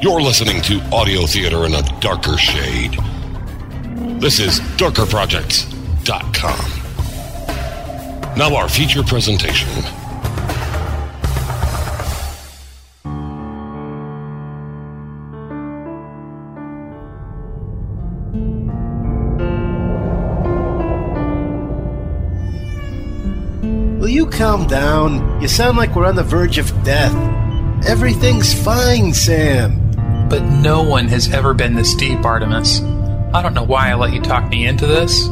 You're listening to audio theater in a darker shade. This is DarkerProjects.com. Now our feature presentation. Will you calm down? You sound like we're on the verge of death. Everything's fine, Sam. But no one has ever been this deep, Artemis. I don't know why I let you talk me into this.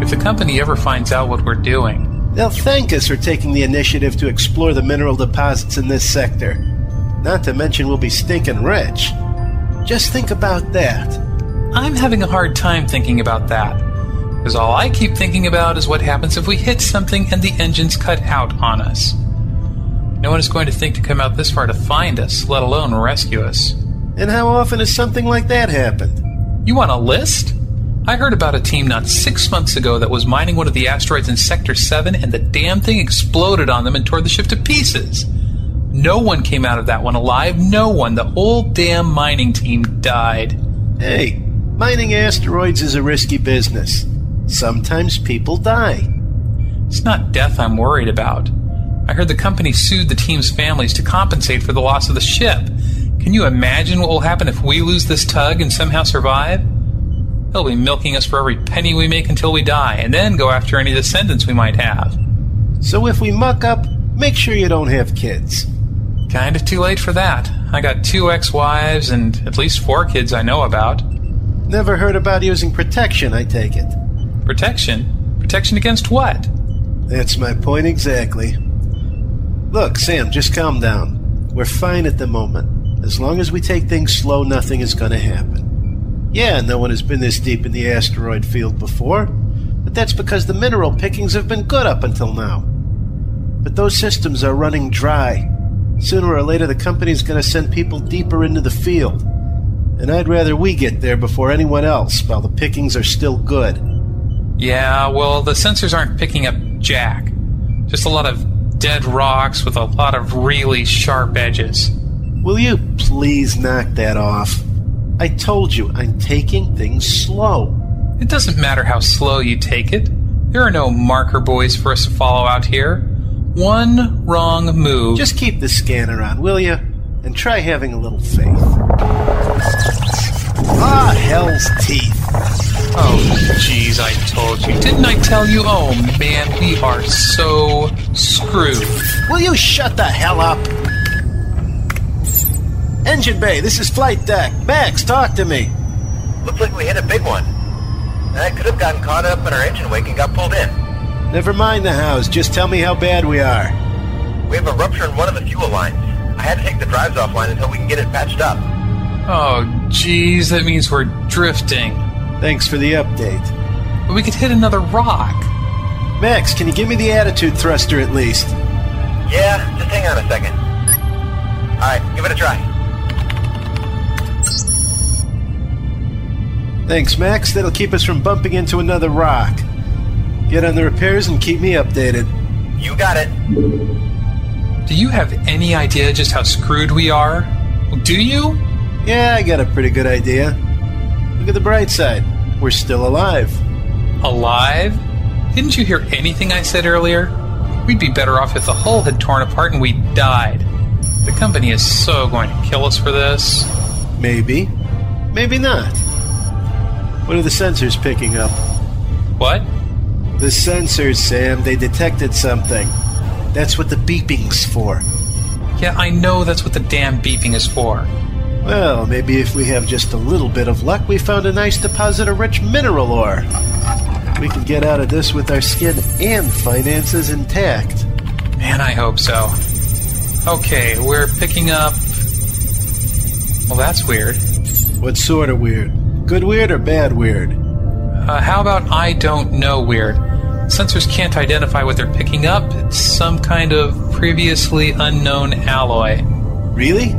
If the company ever finds out what we're doing... They'll thank us for taking the initiative to explore the mineral deposits in this sector. Not to mention we'll be stinking rich. Just think about that. I'm having a hard time thinking about that. Because all I keep thinking about is what happens if we hit something and the engines cut out on us. No one is going to think to come out this far to find us, let alone rescue us. And how often has something like that happened? You want a list? I heard about a team not 6 months ago that was mining one of the asteroids in Sector 7, and the damn thing exploded on them and tore the ship to pieces. No one came out of that one alive. No one. The whole damn mining team died. Hey, mining asteroids is a risky business. Sometimes people die. It's not death I'm worried about. I heard the company sued the team's families to compensate for the loss of the ship. Can you imagine what will happen if we lose this tug and somehow survive? They'll be milking us for every penny we make until we die, and then go after any descendants we might have. So if we muck up, make sure you don't have kids. Kind of too late for that. I got 2 ex-wives and at least 4 kids I know about. Never heard about using protection, I take it. Protection? Protection against what? That's my point exactly. Look, Sam, just calm down. We're fine at the moment. As long as we take things slow, nothing is going to happen. Yeah, no one has been this deep in the asteroid field before, but that's because the mineral pickings have been good up until now. But those systems are running dry. Sooner or later, the company's going to send people deeper into the field. And I'd rather we get there before anyone else, while the pickings are still good. Yeah, well, the sensors aren't picking up jack. Just a lot of dead rocks with a lot of really sharp edges. Will you please knock that off? I told you, I'm taking things slow. It doesn't matter how slow you take it. There are no marker boys for us to follow out here. One wrong move... Just keep the scanner on, will you? And try having a little faith. Ah, hell's teeth. Oh, jeez, I told you. Didn't I tell you? Oh, man, we are so screwed. Will you shut the hell up? Engine bay, this is flight deck. Max, talk to me. Looks like we hit a big one. I could have gotten caught up in our engine wake and got pulled in. Never mind the house. Just tell me how bad we are. We have a rupture in one of the fuel lines. I had to take the drives offline until we can get it patched up. Oh, jeez, that means we're drifting. Thanks for the update. But we could hit another rock. Max, can you give me the attitude thruster at least? Yeah, just hang on a second. All right, give it a try. Thanks, Max. That'll keep us from bumping into another rock. Get on the repairs and keep me updated. You got it. Do you have any idea just how screwed we are? Do you? Yeah, I got a pretty good idea. Look at the bright side. We're still alive. Alive? Didn't you hear anything I said earlier? We'd be better off if the hull had torn apart and we died. The company is so going to kill us for this. Maybe. Maybe not. What are the sensors picking up? What? The sensors, Sam. They detected something. That's what the beeping's for. Yeah, I know that's what the damn beeping is for. Well, maybe if we have just a little bit of luck, we found a nice deposit of rich mineral ore. We can get out of this with our skin and finances intact. Man, I hope so. Okay, we're picking up... Well, that's weird. What sort of weird? Good weird or bad weird? How about I don't know weird? Sensors can't identify what they're picking up. It's some kind of previously unknown alloy. Really?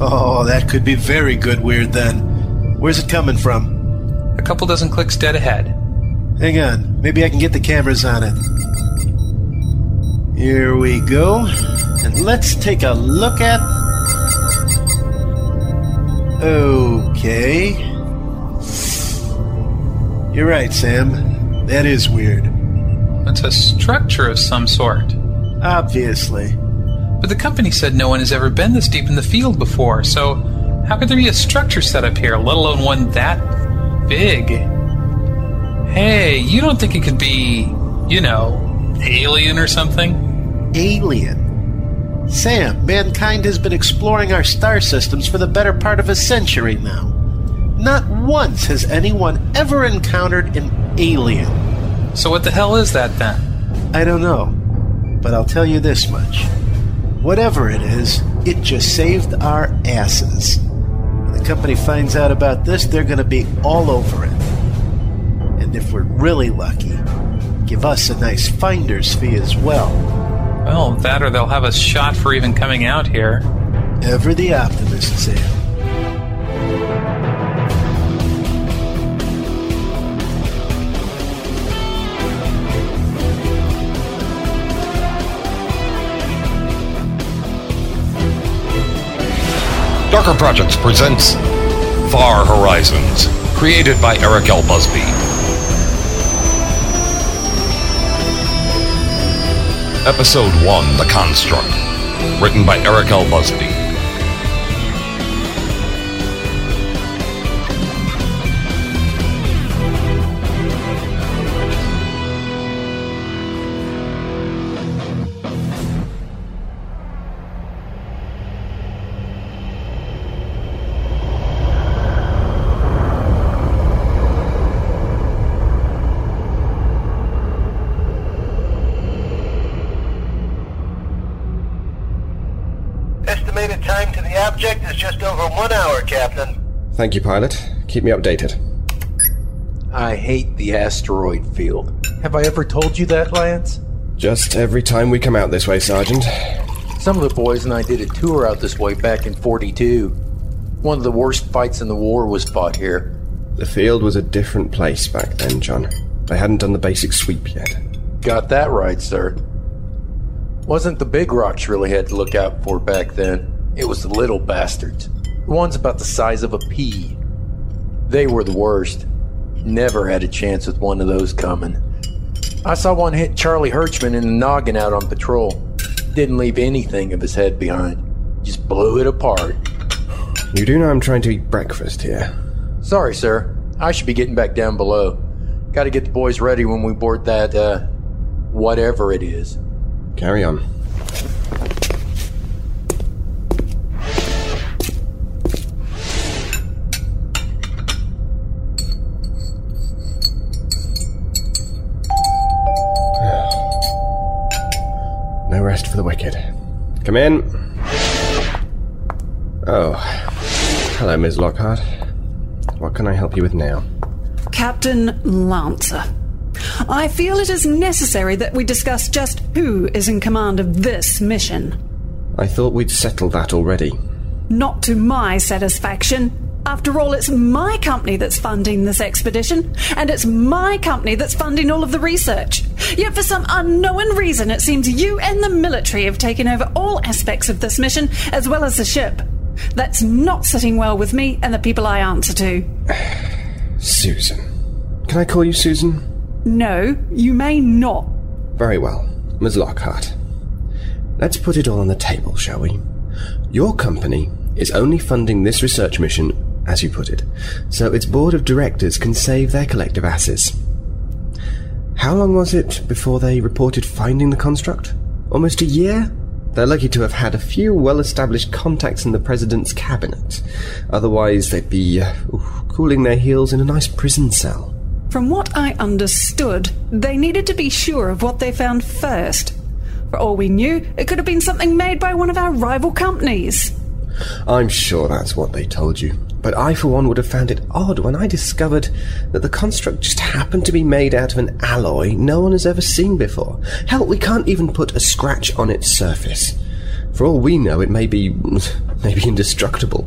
Oh, that could be very good weird then. Where's it coming from? A couple dozen clicks dead ahead. Hang on. Maybe I can get the cameras on it. Here we go. And let's take a look at... Okay. You're right, Sam. That is weird. It's a structure of some sort. Obviously. But the company said no one has ever been this deep in the field before, so how could there be a structure set up here, let alone one that big? Hey, you don't think it could be, you know, alien or something? Alien? Sam, mankind has been exploring our star systems for the better part of a century now. Not once has anyone ever encountered an alien. So what the hell is that, then? I don't know, but I'll tell you this much. Whatever it is, it just saved our asses. When the company finds out about this, they're going to be all over it. And if we're really lucky, give us a nice finder's fee as well. Well, that or they'll have us shot for even coming out here. Ever the optimist, Sam. Darker Projects presents Far Horizons, created by Eric L. Busby. Episode 1, The Construct, written by Eric L. Busby. Thank you, pilot. Keep me updated. I hate the asteroid field. Have I ever told you that, Lance? Just every time we come out this way, Sergeant. Some of the boys and I did a tour out this way back in 42. One of the worst fights in the war was fought here. The field was a different place back then, John. They hadn't done the basic sweep yet. Got that right, sir. Wasn't the big rocks really had to look out for back then. It was the little bastards. The ones about the size of a pea. They were the worst. Never had a chance with one of those coming. I saw one hit Charlie Hirchman in the noggin out on patrol. Didn't leave anything of his head behind. Just blew it apart. You do know I'm trying to eat breakfast here. Sorry, sir. I should be getting back down below. Gotta get the boys ready when we board that, whatever it is. Carry on. No rest for the wicked. Come in. Oh. Hello, Ms. Lockhart. What can I help you with now? Captain Lancer, I feel it is necessary that we discuss just who is in command of this mission. I thought we'd settled that already. Not to my satisfaction. After all, it's my company that's funding this expedition, and it's my company that's funding all of the research. Yet for some unknown reason, it seems you and the military have taken over all aspects of this mission, as well as the ship. That's not sitting well with me and the people I answer to. Susan. Can I call you Susan? No, you may not. Very well, Ms. Lockhart. Let's put it all on the table, shall we? Your company is only funding this research mission, as you put it, so its board of directors can save their collective asses. How long was it before they reported finding the construct? Almost a year? They're lucky to have had a few well-established contacts in the President's cabinet. Otherwise, they'd be cooling their heels in a nice prison cell. From what I understood, they needed to be sure of what they found first. For all we knew, it could have been something made by one of our rival companies. I'm sure that's what they told you, but I for one would have found it odd when I discovered that the construct just happened to be made out of an alloy no one has ever seen before. Hell, we can't even put a scratch on its surface. For all we know, it may be indestructible.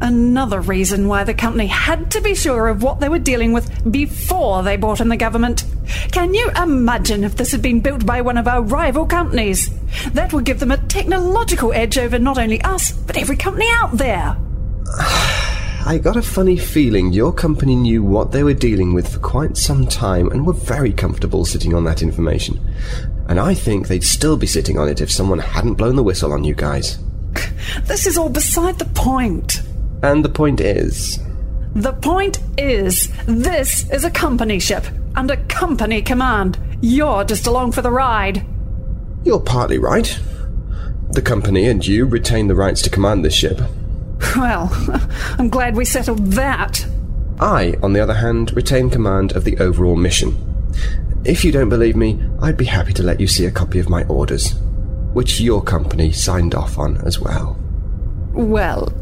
Another reason why the company had to be sure of what they were dealing with before they bought in the government. Can you imagine if this had been built by one of our rival companies? That would give them a technological edge over not only us, but every company out there. I got a funny feeling your company knew what they were dealing with for quite some time and were very comfortable sitting on that information. And I think they'd still be sitting on it if someone hadn't blown the whistle on you guys. This is all beside the point. And the point is? The point is, this is a company ship, under company command. You're just along for the ride. You're partly right. The company and you retain the rights to command this ship. Well, I'm glad we settled that. I, on the other hand, retain command of the overall mission. If you don't believe me, I'd be happy to let you see a copy of my orders, which your company signed off on as well. Well,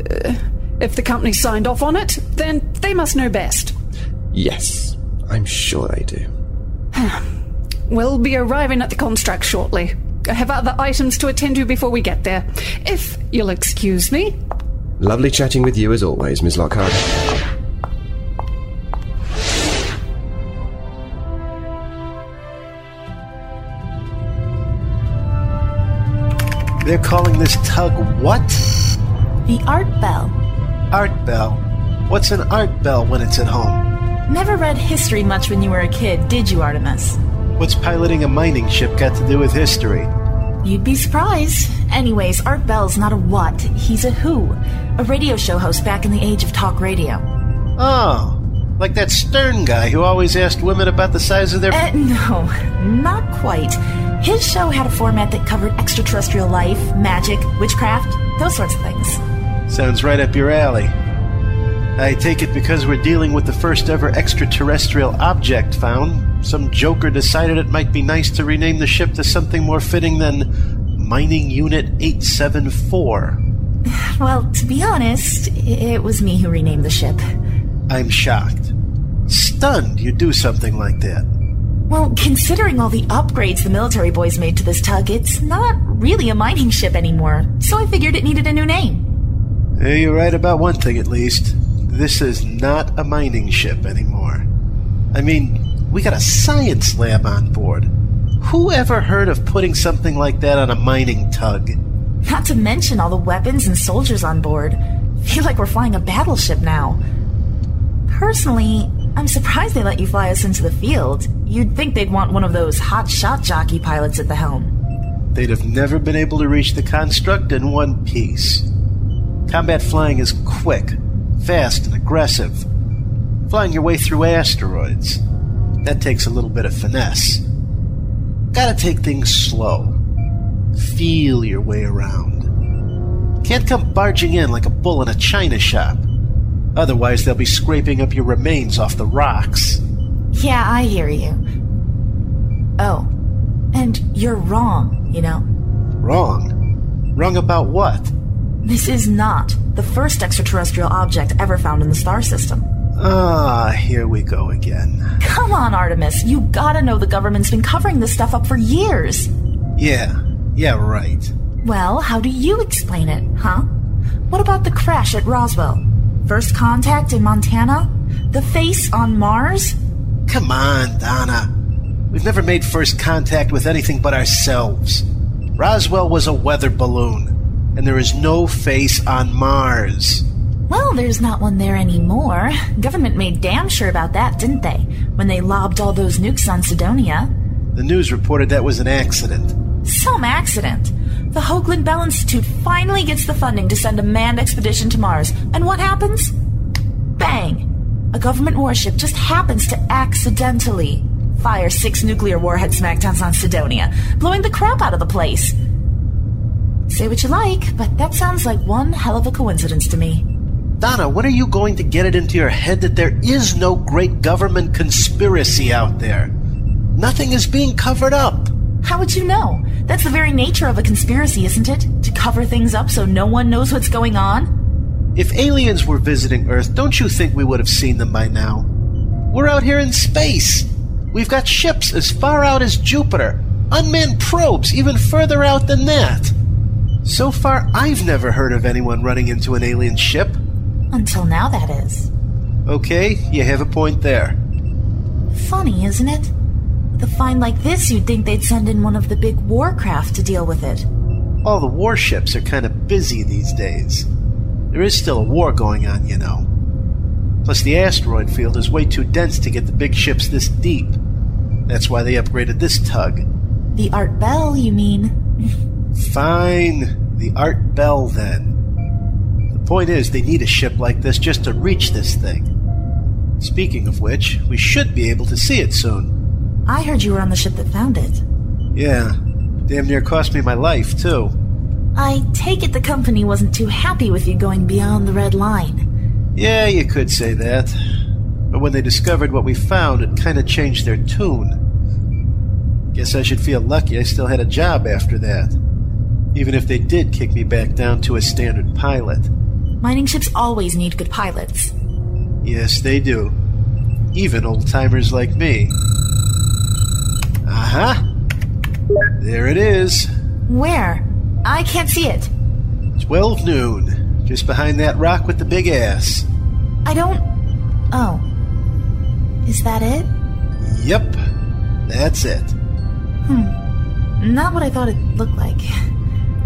if the company signed off on it, then they must know best. Yes, I'm sure they do. We'll be arriving at the construct shortly. I have other items to attend to before we get there. If you'll excuse me. Lovely chatting with you as always, Ms. Lockhart. They're calling this tug what? The Art Bell. Art Bell? What's an Art Bell when it's at home? Never read history much when you were a kid, did you, Artemis? What's piloting a mining ship got to do with history? You'd be surprised. Anyways, Art Bell's not a what, he's a who. A radio show host back in the age of talk radio. Oh, like that Stern guy who always asked women about the size of their... No, not quite. His show had a format that covered extraterrestrial life, magic, witchcraft, those sorts of things. Sounds right up your alley. I take it because we're dealing with the first ever extraterrestrial object found, some joker decided it might be nice to rename the ship to something more fitting than Mining Unit 874. Well, to be honest, it was me who renamed the ship. I'm shocked. Stunned you do something like that. Well, considering all the upgrades the military boys made to this tug, it's not really a mining ship anymore, so I figured it needed a new name. You're right about one thing, at least. This is not a mining ship anymore. I mean, we got a science lab on board. Who ever heard of putting something like that on a mining tug? Not to mention all the weapons and soldiers on board. Feel like we're flying a battleship now. Personally, I'm surprised they let you fly us into the field. You'd think they'd want one of those hot shot jockey pilots at the helm. They'd have never been able to reach the construct in one piece. Combat flying is quick, fast and aggressive. Flying your way through asteroids, that takes a little bit of finesse. Gotta take things slow. Feel your way around. Can't come barging in like a bull in a china shop. Otherwise, they'll be scraping up your remains off the rocks. Yeah, I hear you. Oh, and you're wrong, you know. Wrong? Wrong about what? This is not the first extraterrestrial object ever found in the star system. Here we go again. Come on, Artemis. You gotta know the government's been covering this stuff up for years. Yeah, right. Well, how do you explain it, huh? What about the crash at Roswell? First contact in Montana? The face on Mars? Come on, Donna. We've never made first contact with anything but ourselves. Roswell was a weather balloon, and there is no face on Mars. Well, there's not one there anymore. Government made damn sure about that, didn't they? When they lobbed all those nukes on Cydonia. The news reported that was an accident. Some accident. The Hoagland Bell Institute finally gets the funding to send a manned expedition to Mars. And what happens? Bang! A government warship just happens to accidentally fire 6 nuclear warhead smackdowns on Cydonia, blowing the crap out of the place. Say what you like, but that sounds like one hell of a coincidence to me. Donna, when are you going to get it into your head that there is no great government conspiracy out there? Nothing is being covered up. How would you know? That's the very nature of a conspiracy, isn't it? To cover things up so no one knows what's going on? If aliens were visiting Earth, don't you think we would have seen them by now? We're out here in space. We've got ships as far out as Jupiter. Unmanned probes even further out than that. So far, I've never heard of anyone running into an alien ship. Until now, that is. Okay, you have a point there. Funny, isn't it? With a find like this, you'd think they'd send in one of the big warcraft to deal with it. All the warships are kind of busy these days. There is still a war going on, you know. Plus the asteroid field is way too dense to get the big ships this deep. That's why they upgraded this tug. The Art Bell, you mean? Fine. The Art Bell, then. The point is, they need a ship like this just to reach this thing. Speaking of which, we should be able to see it soon. I heard you were on the ship that found it. Yeah. Damn near cost me my life, too. I take it the company wasn't too happy with you going beyond the red line. Yeah, you could say that. But when they discovered what we found, it kinda changed their tune. Guess I should feel lucky I still had a job after that. Even if they did kick me back down to a standard pilot. Mining ships always need good pilots. Yes, they do. Even old-timers like me. Aha! There it is. Where? I can't see it. 12 noon. Just behind that rock with the big ass. I don't... Oh. Is that it? Yep. That's it. Not what I thought it looked like.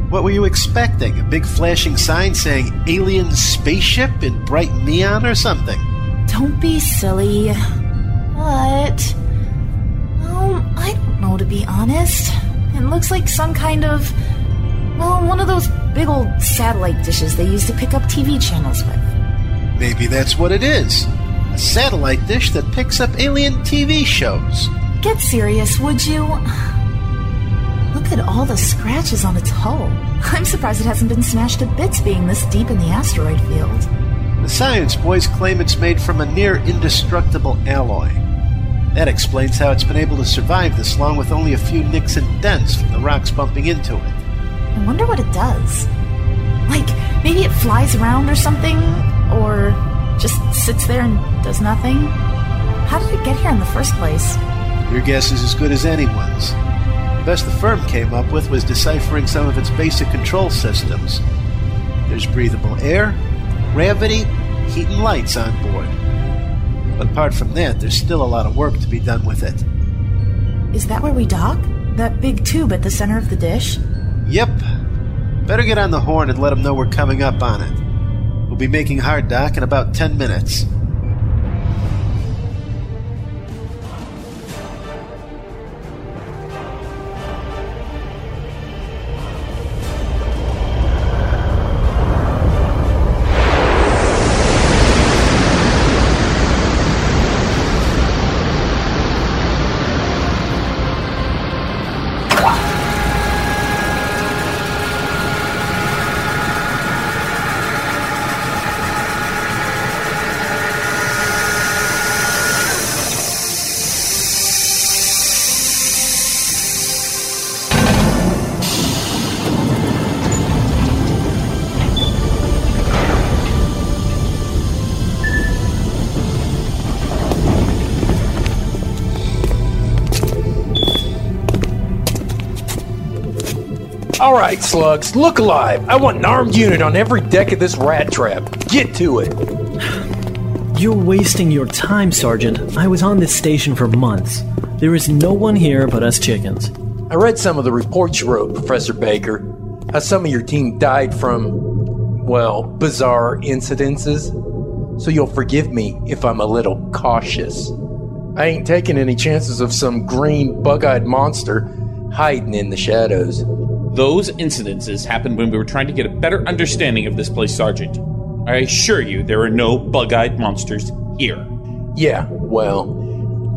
What were you expecting? A big flashing sign saying alien spaceship in bright neon or something? Don't be silly. What? I don't know, to be honest. It looks like some kind of... Well, one of those big old satellite dishes they use to pick up TV channels with. Maybe that's what it is. A satellite dish that picks up alien TV shows. Get serious, would you? Look at all the scratches on its hull. I'm surprised it hasn't been smashed to bits being this deep in the asteroid field. The science boys claim it's made from a near-indestructible alloy. That explains how it's been able to survive this long with only a few nicks and dents from the rocks bumping into it. I wonder what it does. Like, maybe it flies around or something? Or just sits there and does nothing? How did it get here in the first place? Your guess is as good as anyone's. The best the firm came up with was deciphering some of its basic control systems. There's breathable air, gravity, heat and lights on board. But apart from that, there's still a lot of work to be done with it. Is that where we dock? That big tube at the center of the dish? Yep. Better get on the horn and let them know we're coming up on it. We'll be making hard dock in about 10 minutes. Alright, slugs, look alive! I want an armed unit on every deck of this rat trap. Get to it! You're wasting your time, Sergeant. I was on this station for months. There is no one here but us chickens. I read some of the reports you wrote, Professor Baker. How some of your team died from, well, bizarre incidences. So you'll forgive me if I'm a little cautious. I ain't taking any chances of some green, bug-eyed monster hiding in the shadows. Those incidences happened when we were trying to get a better understanding of this place, Sergeant. I assure you there are no bug-eyed monsters here. Yeah, well,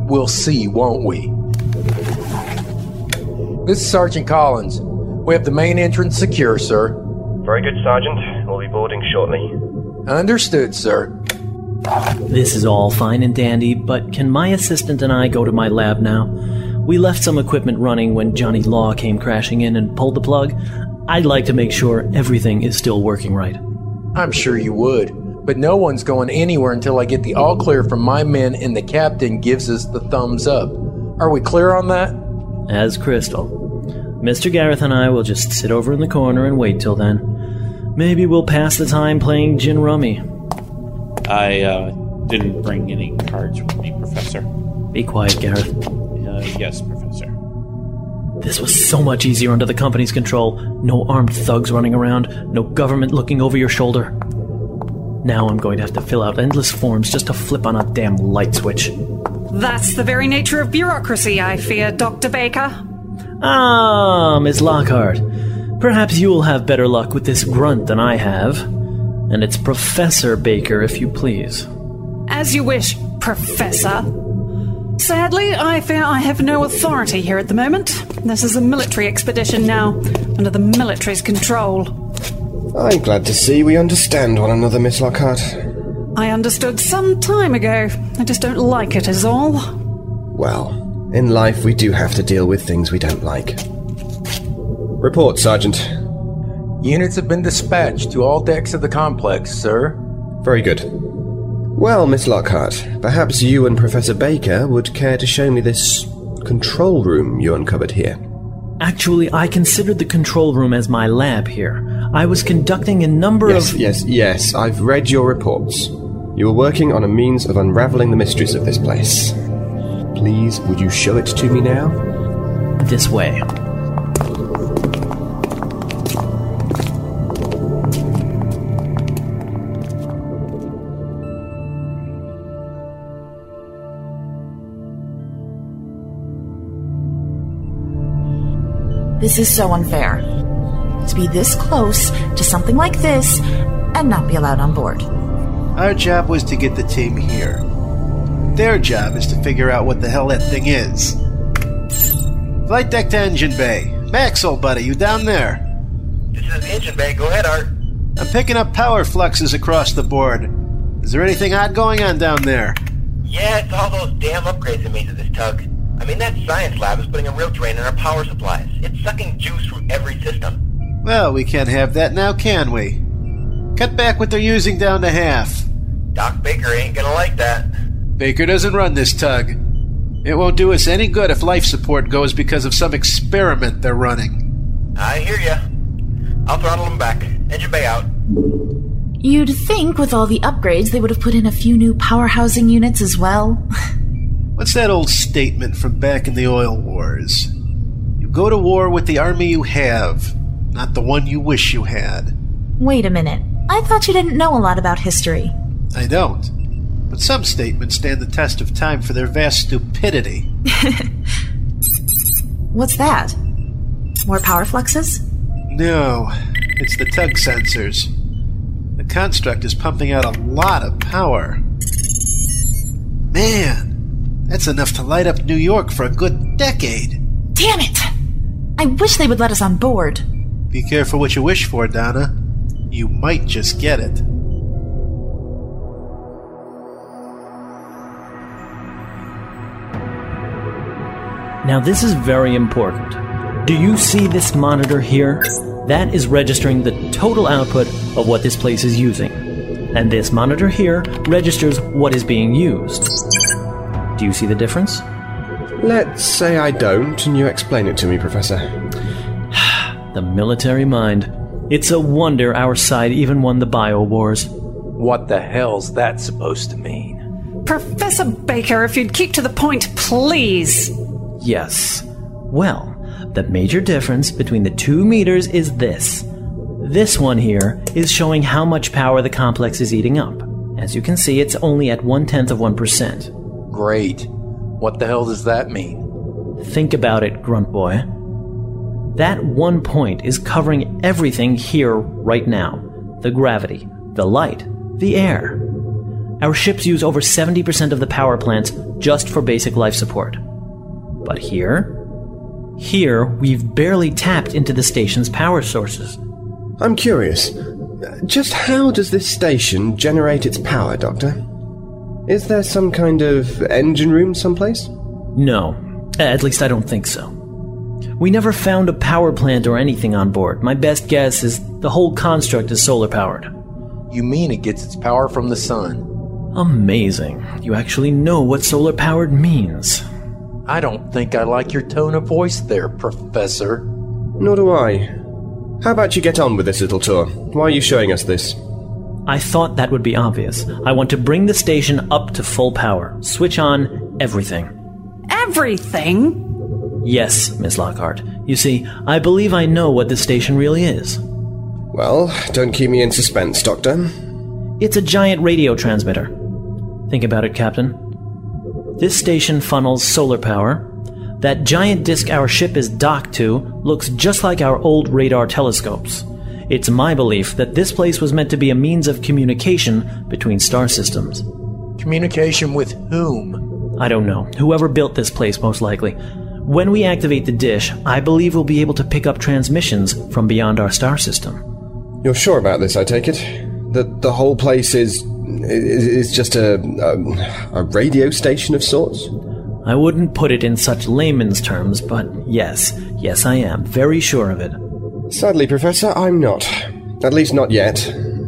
we'll see, won't we? This is Sergeant Collins. We have the main entrance secure, sir. Very good, Sergeant. We'll be boarding shortly. Understood, sir. This is all fine and dandy, but can my assistant and I go to my lab now? We left some equipment running when Johnny Law came crashing in and pulled the plug. I'd like to make sure everything is still working right. I'm sure you would, but no one's going anywhere until I get the all clear from my men and the captain gives us the thumbs up. Are we clear on that? As crystal. Mr. Gareth and I will just sit over in the corner and wait till then. Maybe we'll pass the time playing gin rummy. I didn't bring any cards with me, Professor. Be quiet, Gareth. Yes, Professor. This was so much easier under the company's control. No armed thugs running around. No government looking over your shoulder. Now I'm going to have to fill out endless forms just to flip on a damn light switch. That's the very nature of bureaucracy, I fear, Dr. Baker. Ah, Miss Lockhart. Perhaps you'll have better luck with this grunt than I have. And it's Professor Baker, if you please. As you wish, Professor. Sadly, I fear I have no authority here at the moment. This is a military expedition now, under the military's control. I'm glad to see we understand one another, Miss Lockhart. I understood some time ago. I just don't like it, is all. Well, in life we do have to deal with things we don't like. Report, Sergeant. Units have been dispatched to all decks of the complex, sir. Very good. Well, Miss Lockhart, perhaps you and Professor Baker would care to show me this control room you uncovered here. Actually, I considered the control room as my lab here. I was conducting a number of... Yes, I've read your reports. You were working on a means of unraveling the mysteries of this place. Please, would you show it to me now? This way. This is so unfair. To be this close to something like this and not be allowed on board. Our job was to get the team here. Their job is to figure out what the hell that thing is. Flight deck to engine bay. Max, old buddy, you down there? This is the engine bay. Go ahead, Art. I'm picking up power fluxes across the board. Is there anything odd going on down there? Yeah, it's all those damn upgrades that made to this tug. I mean, that science lab is putting a real drain on our power supplies. It's sucking juice from every system. Well, we can't have that now, can we? Cut back what they're using down to half. Doc Baker ain't gonna like that. Baker doesn't run this tug. It won't do us any good if life support goes because of some experiment they're running. I hear ya. I'll throttle them back. Engine bay out. You'd think with all the upgrades they would have put in a few new power housing units as well. What's that old statement from back in the oil wars? You go to war with the army you have, not the one you wish you had. Wait a minute. I thought you didn't know a lot about history. I don't. But some statements stand the test of time for their vast stupidity. What's that? More power fluxes? No. It's the tug sensors. The construct is pumping out a lot of power. Man! That's enough to light up New York for a good decade. Damn it! I wish they would let us on board. Be careful what you wish for, Donna. You might just get it. Now this is very important. Do you see this monitor here? That is registering the total output of what this place is using. And this monitor here registers what is being used. Do you see the difference? Let's say I don't, and you explain it to me, Professor. The military mind. It's a wonder our side even won the bio wars. What the hell's that supposed to mean? Professor Baker, if you'd keep to the point, please. Yes. Well, the major difference between the 2 meters is this. This one here is showing how much power the complex is eating up. As you can see, it's only at 0.1%. Great. What the hell does that mean? Think about it, Grunt Boy. That one point is covering everything here right now. The gravity, the light, the air. Our ships use over 70% of the power plants just for basic life support. But here we've barely tapped into the station's power sources. I'm curious. Just how does this station generate its power, Doctor? Is there some kind of engine room someplace? No. At least I don't think so. We never found a power plant or anything on board. My best guess is the whole construct is solar-powered. You mean it gets its power from the sun? Amazing. You actually know what solar-powered means. I don't think I like your tone of voice there, Professor. Nor do I. How about you get on with this little tour? Why are you showing us this? I thought that would be obvious. I want to bring the station up to full power. Switch on everything. Everything? Yes, Miss Lockhart. You see, I believe I know what this station really is. Well, don't keep me in suspense, Doctor. It's a giant radio transmitter. Think about it, Captain. This station funnels solar power. That giant disc our ship is docked to looks just like our old radar telescopes. It's my belief that this place was meant to be a means of communication between star systems. Communication with whom? I don't know. Whoever built this place, most likely. When we activate the dish, I believe we'll be able to pick up transmissions from beyond our star system. You're sure about this, I take it? That the whole place is just a radio station of sorts? I wouldn't put it in such layman's terms, but yes, I am very sure of it. Sadly, Professor, I'm not. At least not yet.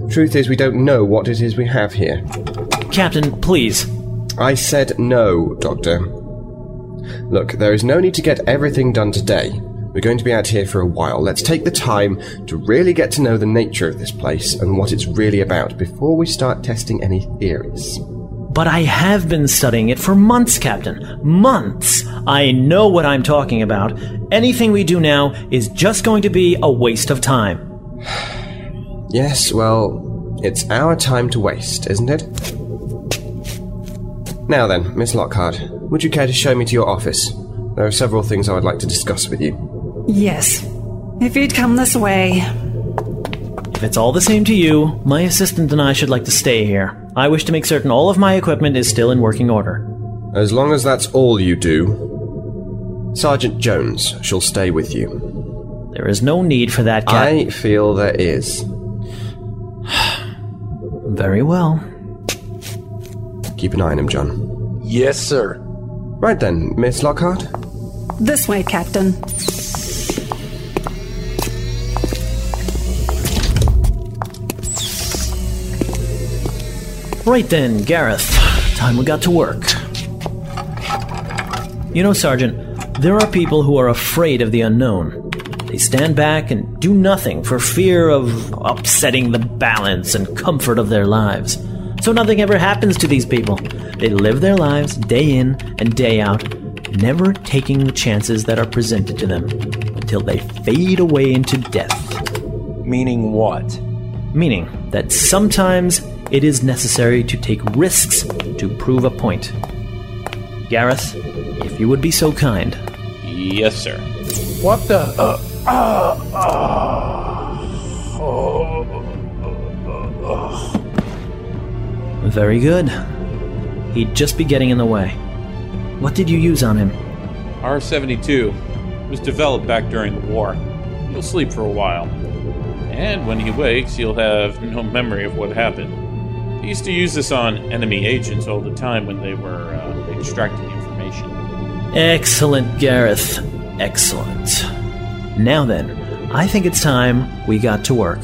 Truth is, we don't know what it is we have here. Captain, please. I said no, Doctor. Look, there is no need to get everything done today. We're going to be out here for a while. Let's take the time to really get to know the nature of this place and what it's really about before we start testing any theories. But I have been studying it for months, Captain. Months! I know what I'm talking about. Anything we do now is just going to be a waste of time. Yes, well, it's our time to waste, isn't it? Now then, Miss Lockhart, would you care to show me to your office? There are several things I would like to discuss with you. Yes. If you'd come this way. If it's all the same to you, my assistant and I should like to stay here. I wish to make certain all of my equipment is still in working order. As long as that's all you do, Sergeant Jones shall stay with you. There is no need for that, Captain. I feel there is. Very well. Keep an eye on him, John. Yes, sir. Right then, Miss Lockhart. This way, Captain. Right then, Gareth. Time we got to work. You know, Sergeant, there are people who are afraid of the unknown. They stand back and do nothing for fear of upsetting the balance and comfort of their lives. So nothing ever happens to these people. They live their lives day in and day out, never taking the chances that are presented to them until they fade away into death. Meaning what? Meaning that sometimes it is necessary to take risks to prove a point. Gareth, if you would be so kind. Yes, sir. What the... Very good. He'd just be getting in the way. What did you use on him? R-72. It was developed back during the war. He'll sleep for a while. And when he wakes, he'll have no memory of what happened. They used to use this on enemy agents all the time when they were extracting information. Excellent, Gareth. Excellent. Now then, I think it's time we got to work.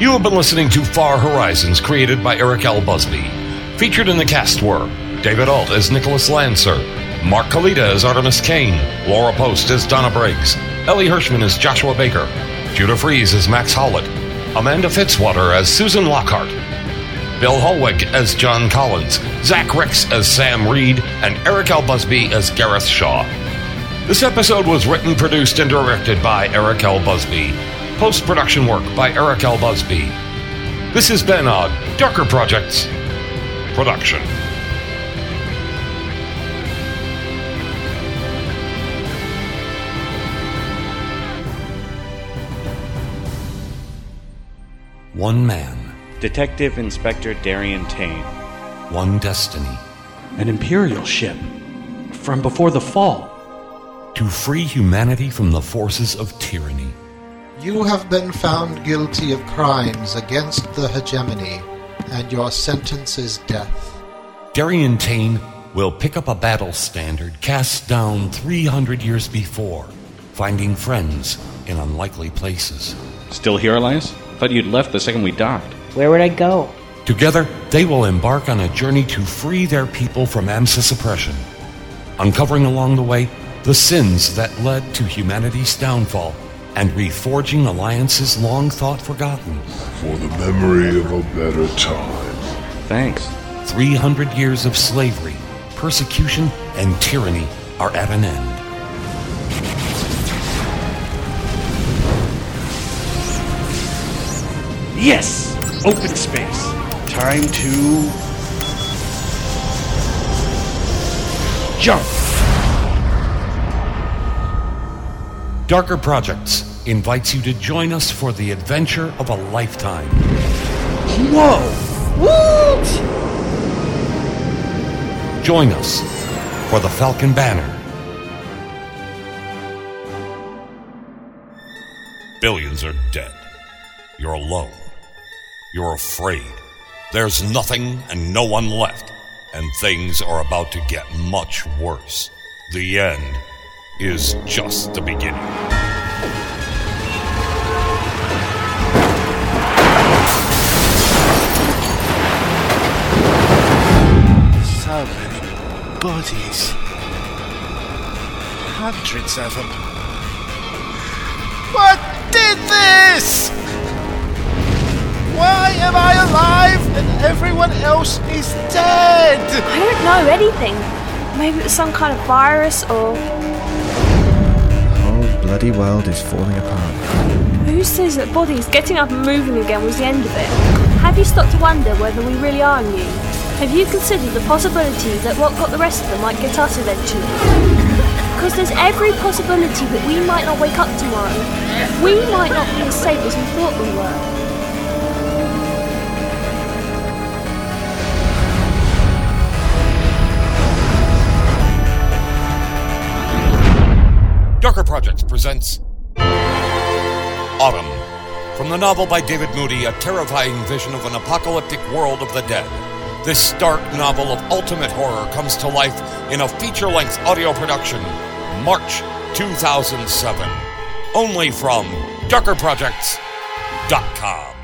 You have been listening to Far Horizons, created by Eric L. Busby. Featured in the cast were David Ault as Nicholas Lancer, Mark Kalita as Artimus Kane, Laura Post as Donna Briggs, Elie Hirchman as Joshua Baker, Judah Friese as Max Howlett, Amanda Fitzwater as Susan Lockhart, Bill Hollweg as John Collins, Zach Ricks as Sam Reed, and Eric L. Busby as Gareth Shaw. This episode was written, produced, and directed by Eric L. Busby. Post-production work by Eric L. Busby. This has been a Darker Projects production. One man. Detective Inspector Darian Tane. One destiny. An Imperial ship. From before the fall. To free humanity from the forces of tyranny. You have been found guilty of crimes against the hegemony, and your sentence is death. Darian Tane will pick up a battle standard cast down 300 years before, finding friends in unlikely places. Still here, Elias? I thought you'd left the second we docked. Where would I go? Together, they will embark on a journey to free their people from Amsis oppression, uncovering along the way the sins that led to humanity's downfall and reforging alliances long thought forgotten. For the memory of a better time. Thanks. 300 years of slavery, persecution, and tyranny are at an end. Yes! Open space. Time to... jump! Darker Projects invites you to join us for the adventure of a lifetime. Whoa! Woot! Join us for the Falcon Banner. Billions are dead. You're alone. You're afraid. There's nothing and no one left. And things are about to get much worse. The end is just the beginning. So many bodies. Hundreds of them. What did this? Why am I alive and everyone else is dead? I don't know anything. Maybe it was some kind of virus or... the whole bloody world is falling apart. Who says that bodies getting up and moving again was the end of it? Have you stopped to wonder whether we really are new? Have you considered the possibility that what got the rest of them might get us eventually? Because there's every possibility that we might not wake up tomorrow. We might not be as safe as we thought we were. Darker Projects presents Autumn, from the novel by David Moody, a terrifying vision of an apocalyptic world of the dead. This stark novel of ultimate horror comes to life in a feature-length audio production, March 2007, only from DarkerProjects.com.